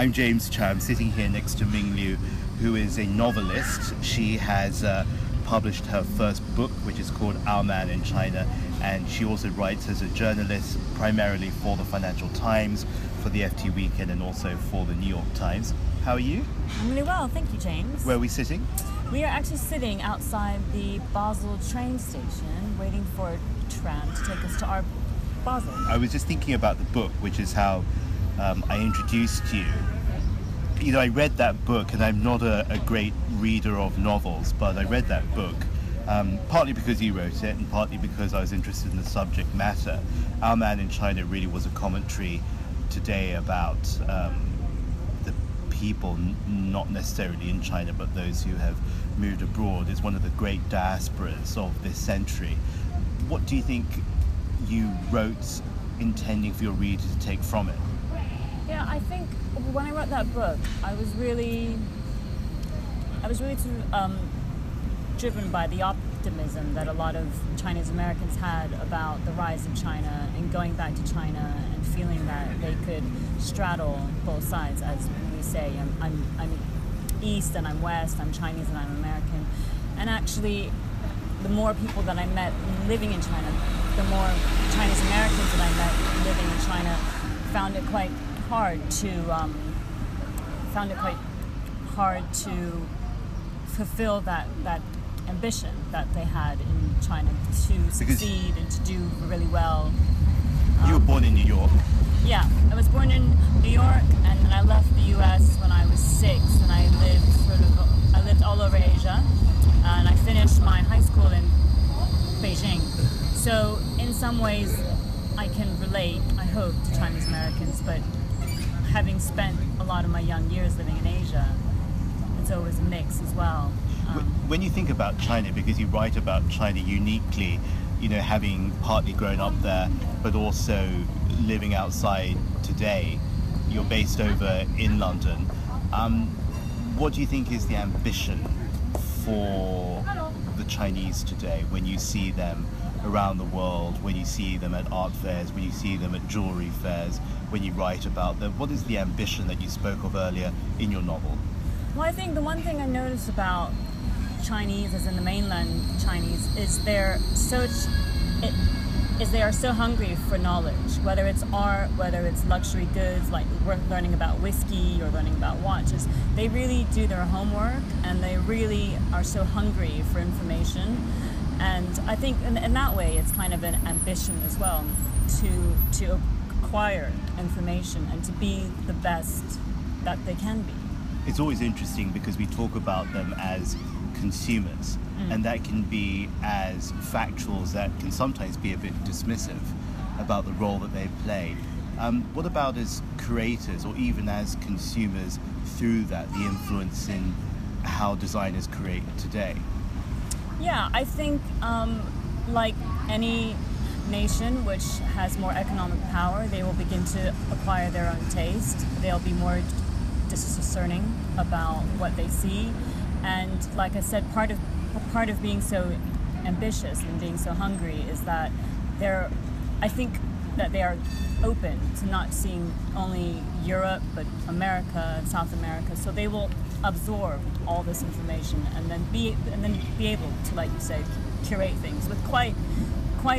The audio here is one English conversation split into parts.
I'm James Chum, sitting here next to Ming Liu, who is a novelist. She has published her first book, which is called Our Man in China, and she also writes as a journalist, primarily for the Financial Times, for the FT Weekend, and also for the New York Times. How are you? I'm really well, thank you, James. Where are we sitting? We are actually sitting outside the Basel train station, waiting for a tram to take us to Art Basel. I was just thinking about the book, which is how I introduced you. You know, I read that book, and I'm not a great reader of novels, but I read that book partly because you wrote it and partly because I was interested in the subject matter. Our Man in China really was a commentary today about the people, not necessarily in China, but those who have moved abroad. It's one of the great diasporas of this century. What do you think you wrote intending for your reader to take from it? Yeah, I think when I wrote that book, I was really sort of driven by the optimism that a lot of Chinese Americans had about the rise of China and going back to China and feeling that they could straddle both sides, as we say, I'm East and I'm West, I'm Chinese and I'm American. And actually, the more people that I met living in China, the more Chinese Americans that I met living in China found it quite hard to fulfill that ambition that they had in China to succeed and to do really well. You were born in New York. Yeah, I was born in New York, and then I left the U.S. when I was 6, and I lived all over Asia, and I finished my high school in Beijing. So in some ways, I can relate, I hope, to Chinese Americans, but having spent a lot of my young years living in Asia, it's always a mix as well. When you think about China, because you write about China uniquely, you know, having partly grown up there, but also living outside today, you're based over in London. What do you think is the ambition for the Chinese today when you see them around the world, when you see them at art fairs, when you see them at jewellery fairs, when you write about them? What is the ambition that you spoke of earlier in your novel? Well, I think the one thing I noticed about Chinese, as in the mainland Chinese, is they are so hungry for knowledge, whether it's art, whether it's luxury goods, like we're learning about whiskey or learning about watches. They really do their homework, and they really are so hungry for information. And I think in that way, it's kind of an ambition as well to acquire information and to be the best that they can be. It's always interesting because we talk about them as consumers, and that can be as factual as that can sometimes be a bit dismissive about the role that they play. What about as creators or even as consumers through that, the influence in how designers create today? Yeah, I think like any nation which has more economic power, they will begin to acquire their own taste. They'll be more discerning about what they see, and like I said, part of being so ambitious and being so hungry is that they are open to not seeing only Europe but America and South America, so they will absorb all this information and then be able to, like you say, curate things with quite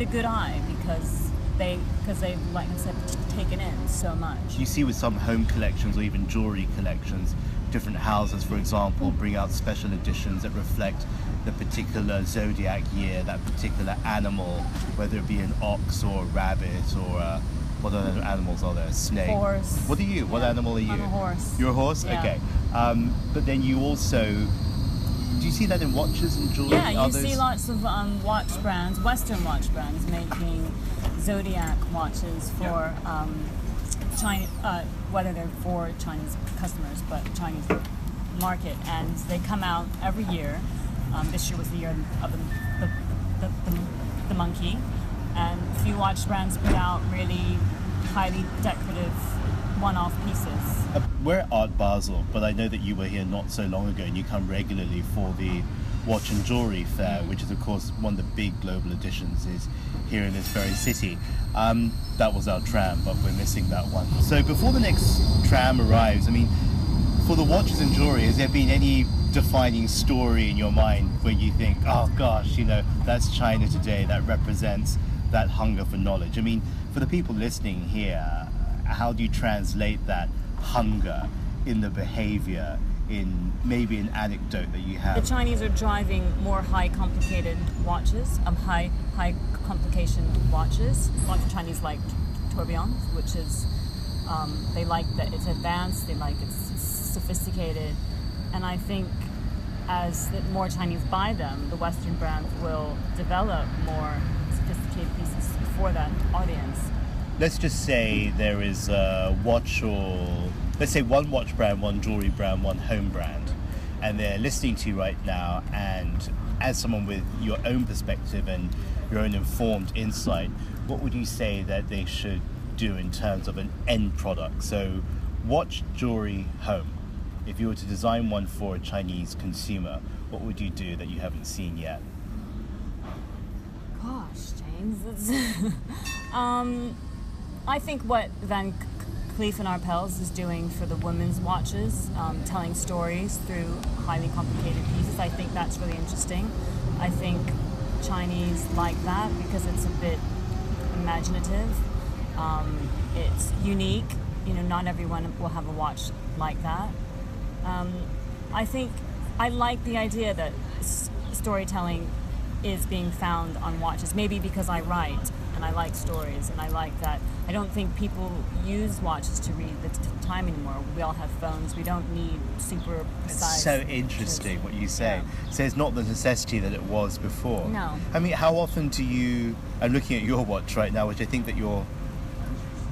a good eye, because they've, like I said, taken in so much. You see with some home collections or even jewelry collections, different houses, for example, bring out special editions that reflect the particular zodiac year, that particular animal, whether it be an ox or a rabbit or a, what other animals are there? A snake? Horse. What are you? Yeah. What animal are you? I'm a horse. You're a horse? Yeah. Okay. But then you also... Do you see that in watches and jewelry? Yeah, see lots of watch brands, Western watch brands, making zodiac watches for China, whether they're for Chinese customers, but Chinese market, and they come out every year. This year was the year of the monkey, and a few watch brands put out really highly decorative one-off pieces. We're at Art Basel, but I know that you were here not so long ago, and you come regularly for the watch and jewellery fair, which is of course one of the big global editions is here in this very city. That was our tram, but we're missing that one. So before the next tram arrives, I mean, for the watches and jewellery, has there been any defining story in your mind where you think, oh gosh, you know, that's China today, that represents that hunger for knowledge? I mean, for the people listening here, how do you translate that hunger in the behaviour, in maybe an anecdote that you have? The Chinese are driving more high complicated watches, high complication watches. A lot of Chinese like tourbillons, which is, they like that it's advanced, they like it's sophisticated. And I think as more Chinese buy them, the Western brands will develop more sophisticated pieces for that audience. Let's just say there is a watch, or let's say one watch brand, one jewelry brand, one home brand, and they're listening to you right now, and as someone with your own perspective and your own informed insight, what would you say that they should do in terms of an end product? So watch, jewelry, home. If you were to design one for a Chinese consumer, what would you do that you haven't seen yet? Gosh, James, that's I think what Van Cleef & Arpels is doing for the women's watches, telling stories through highly complicated pieces, I think that's really interesting. I think Chinese like that because it's a bit imaginative. It's unique. You know, not everyone will have a watch like that. I think I like the idea that storytelling is being found on watches, maybe because I write. And I like stories, and I like that. I don't think people use watches to read the time anymore. We all have phones. We don't need super precise. It's so interesting what you say. Yeah. So it's not the necessity that it was before. No. I mean, how often do you? I'm looking at your watch right now, which I think that you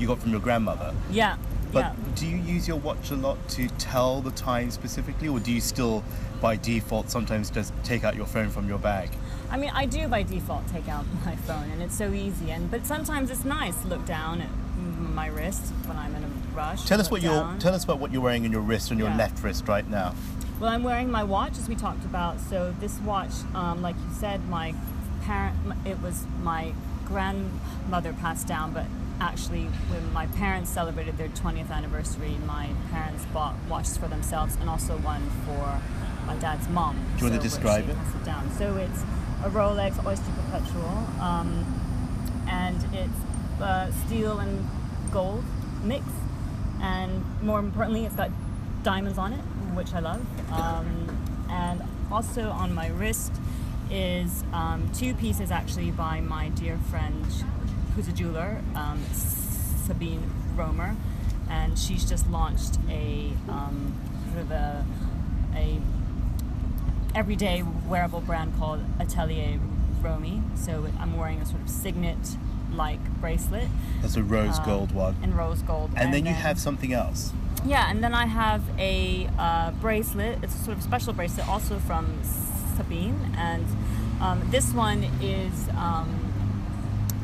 got from your grandmother. Yeah. But yeah. Do you use your watch a lot to tell the time specifically, or do you still, by default, sometimes just take out your phone from your bag? I mean, I do by default take out my phone, and it's so easy. But sometimes it's nice to look down at my wrist when I'm in a rush. Tell us about what you're wearing on your wrist, on your left wrist right now. Well, I'm wearing my watch, as we talked about. So this watch, like you said, it was my grandmother passed down, but actually when my parents celebrated their 20th anniversary, my parents bought watches for themselves and also one for my dad's mom. Do you want to describe it? So it's a Rolex Oyster Perpetual, and it's steel and gold mix, and more importantly, it's got diamonds on it, which I love. And also on my wrist is two pieces actually by my dear friend, who's a jeweler, Sabine Romer, and she's just launched a everyday wearable brand called Atelier Romy. So I'm wearing a sort of signet-like bracelet. That's a rose gold one. And rose gold. And then you have something else. Yeah, and then I have a bracelet. It's a sort of special bracelet, also from Sabine. And this one is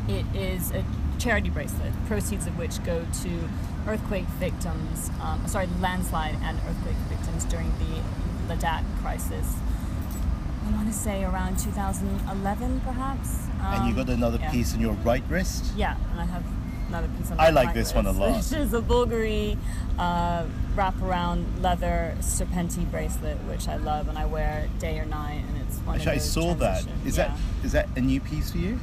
it is a charity bracelet, proceeds of which go to earthquake victims. Sorry, landslide and earthquake victims during the Ladakh crisis. I want to say around 2011, perhaps. And you got another piece on your right wrist? Yeah, and I have another piece on my right wrist. I like this one a lot. Which is a Bulgari wraparound leather Serpenti bracelet, which I love and I wear day or night, and it's one of those. Actually, I saw that. Is that a new piece for you?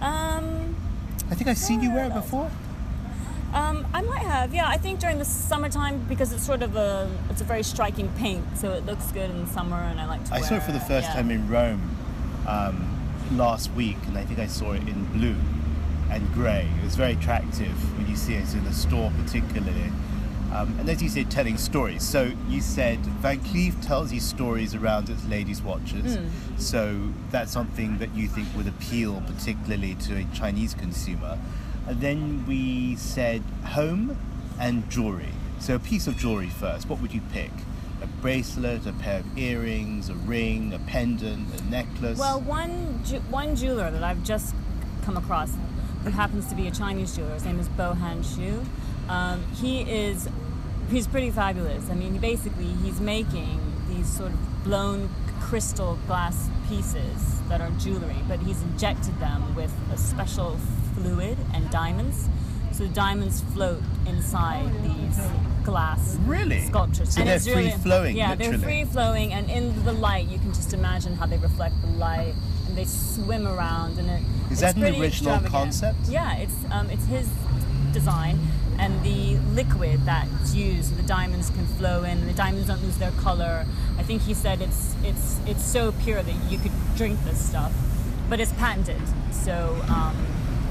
I think I've seen you wear it before. I might have, yeah. I think during the summertime, because it's sort of a very striking pink, so it looks good in the summer, and I like to wear it. I saw it for the first time in Rome last week, and I think I saw it in blue and grey. It was very attractive when you see it in the store particularly. And as you said, telling stories. So you said Van Cleef tells you stories around its ladies' watches. Mm. So that's something that you think would appeal particularly to a Chinese consumer. And then we said home and jewellery. So a piece of jewellery first. What would you pick? A bracelet, a pair of earrings, a ring, a pendant, a necklace? Well, one jeweller that I've just come across, who happens to be a Chinese jeweller, his name is Bo Han Shu. He's pretty fabulous. I mean, basically, he's making these sort of blown crystal glass pieces that are jewelry, but he's injected them with a special fluid and diamonds. So diamonds float inside these glass sculptures. So and they're free-flowing, yeah, literally. They're free-flowing, and in the light, you can just imagine how they reflect the light, and they swim around. And Is that an original concept? Yeah, it's his design, and the liquid that's used, so the diamonds can flow in, the diamonds don't lose their color. I think he said it's so pure that you could drink this stuff, but it's patented, so...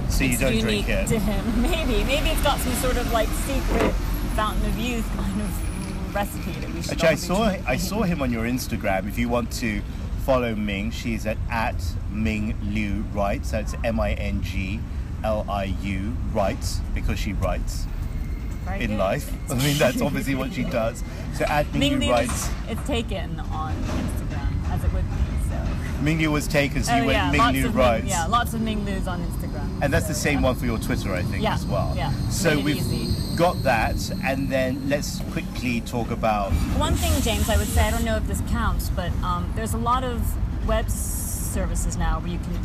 So you don't drink it? To him. Maybe it's got some sort of like secret fountain of youth kind of recipe that we should. Actually, I saw him on your Instagram. If you want to follow Ming, she's at Ming Liu Writes. So it's MING LIU Writes, because she writes in life. I mean, that's obviously what she does. So at Ming Liu Writes. It's taken on Instagram, as it would be. Ming Liu was taken, so you went Ming Liu Writes. Yeah, lots of Ming Lius on Instagram. And that's the same one for your Twitter, I think, as well. Yeah, so we've got that, and then let's quickly talk about... One thing, James, I would say, I don't know if this counts, but there's a lot of web services now where you can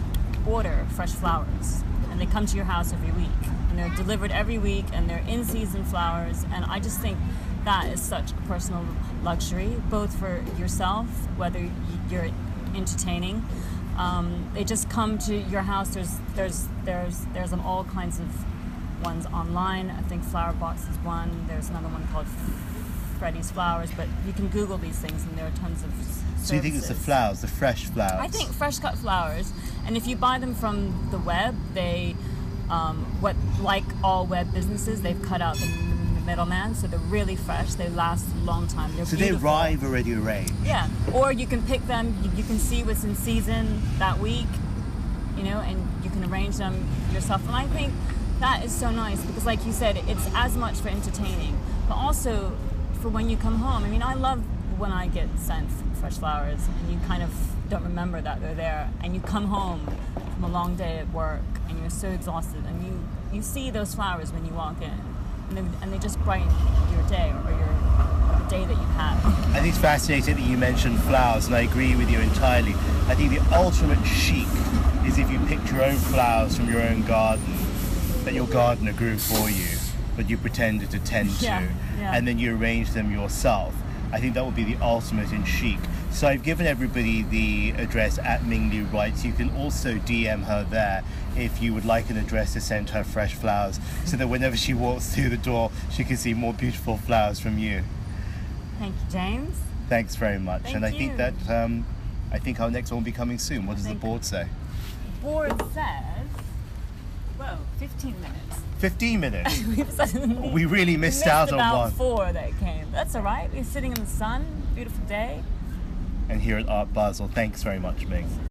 order fresh flowers, and they come to your house every week. And they're delivered every week, and they're in-season flowers, and I just think that is such a personal luxury, both for yourself, whether you're... entertaining. They just come to your house. There's all kinds of ones online. I think Flower Box is one. There's another one called Freddie's Flowers. But you can Google these things, and there are tons of services. So you think it's the flowers, the fresh flowers? I think fresh cut flowers. And if you buy them from the web, they what like all web businesses, they've cut out the middleman, so they're really fresh, they last a long time, they're beautiful. They arrive already arranged. Yeah, or you can pick them, you can see what's in season that week, you know, and you can arrange them yourself. And I think that is so nice, because like you said, it's as much for entertaining, but also for when you come home. I mean, I love when I get sent fresh flowers, and you kind of don't remember that they're there, and you come home from a long day at work, and you're so exhausted, and you see those flowers when you walk in. And they just brighten your day, or the day that you have. I think it's fascinating that you mentioned flowers, and I agree with you entirely. I think the ultimate chic is if you picked your own flowers from your own garden, that your gardener grew for you, but you pretended to tend to, and then you arrange them yourself. I think that would be the ultimate in chic. So I've given everybody the address at Ming Liu Writes. You can also DM her there if you would like an address to send her fresh flowers, so that whenever she walks through the door, she can see more beautiful flowers from you. Thank you, James. Thanks very much. Thank you. I think that our next one will be coming soon. What does the board say? The board says, 15 minutes. 15 minutes? We really missed out on one. About 4 that came. That's all right. We're sitting in the sun, beautiful day. And here at Art Basel. Thanks very much, Ming.